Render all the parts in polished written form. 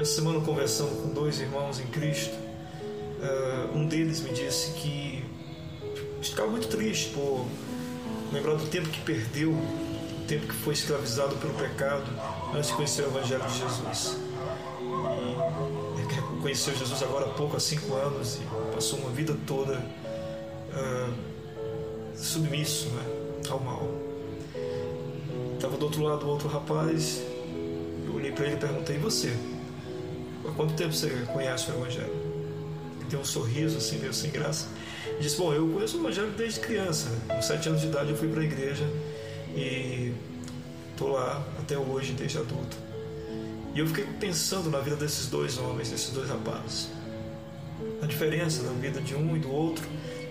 Essa semana, conversando com dois irmãos em Cristo, um deles me disse que ficava muito triste por lembrar do tempo que perdeu, do tempo que foi escravizado pelo pecado antes de conhecer o Evangelho de Jesus. E conheceu Jesus agora há pouco, há 5 anos, e passou uma vida toda submisso, né, ao mal. Estava do outro lado outro rapaz. Eu olhei para ele e perguntei: e você? Há quanto tempo você conhece o Evangelho? Ele deu um sorriso assim, meio sem graça. Ele disse: bom, eu conheço o Evangelho desde criança. Com 7 anos de idade eu fui para a igreja e estou lá até hoje, desde adulto. E eu fiquei pensando na vida desses dois homens, desses dois rapazes. A diferença da vida de um e do outro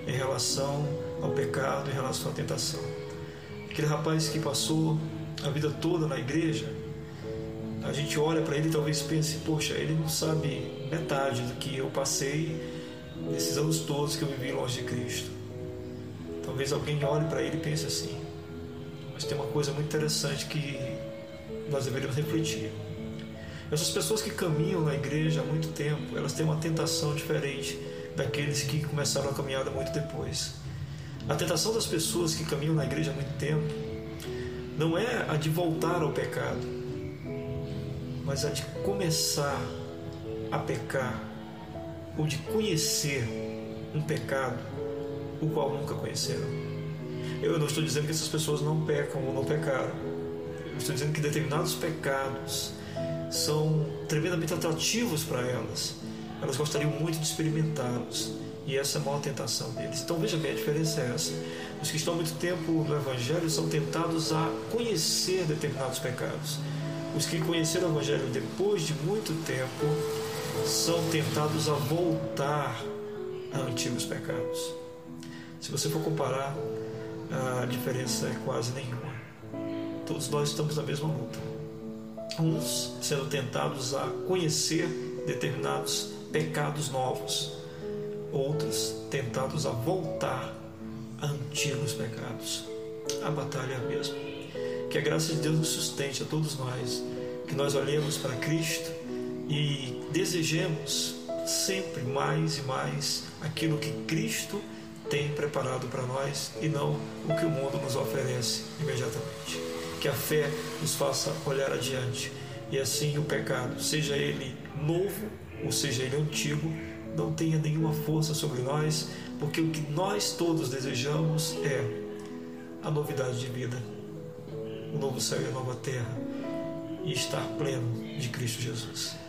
em relação ao pecado, em relação à tentação. Aquele rapaz que passou a vida toda na igreja, a gente olha para ele e talvez pense: poxa, ele não sabe metade do que eu passei nesses anos todos que eu vivi longe de Cristo. Talvez alguém olhe para ele e pense assim. Mas tem uma coisa muito interessante que nós deveríamos refletir. Essas pessoas que caminham na igreja há muito tempo, elas têm uma tentação diferente daqueles que começaram a caminhada muito depois. A tentação das pessoas que caminham na igreja há muito tempo não é a de voltar ao pecado, mas a de começar a pecar, ou de conhecer um pecado o qual nunca conheceram. Eu não estou dizendo que essas pessoas não pecam ou não pecaram. Eu estou dizendo que determinados pecados são tremendamente atrativos para elas. Elas gostariam muito de experimentá-los. E essa é a maior tentação deles. Então veja bem, a diferença é essa. Os que estão há muito tempo no Evangelho são tentados a conhecer determinados pecados. Os que conheceram o Evangelho depois de muito tempo são tentados a voltar a antigos pecados. Se você for comparar, a diferença é quase nenhuma. Todos nós estamos na mesma luta. Uns sendo tentados a conhecer determinados pecados novos, outros tentados a voltar a antigos pecados. A batalha é a mesma. Que a graça de Deus nos sustente a todos nós, que nós olhemos para Cristo e desejemos sempre mais e mais aquilo que Cristo tem preparado para nós e não o que o mundo nos oferece imediatamente. Que a fé nos faça olhar adiante e assim o pecado, seja ele novo ou seja ele antigo, não tenha nenhuma força sobre nós, porque o que nós todos desejamos é a novidade de vida, o novo céu e a nova terra, e estar pleno de Cristo Jesus.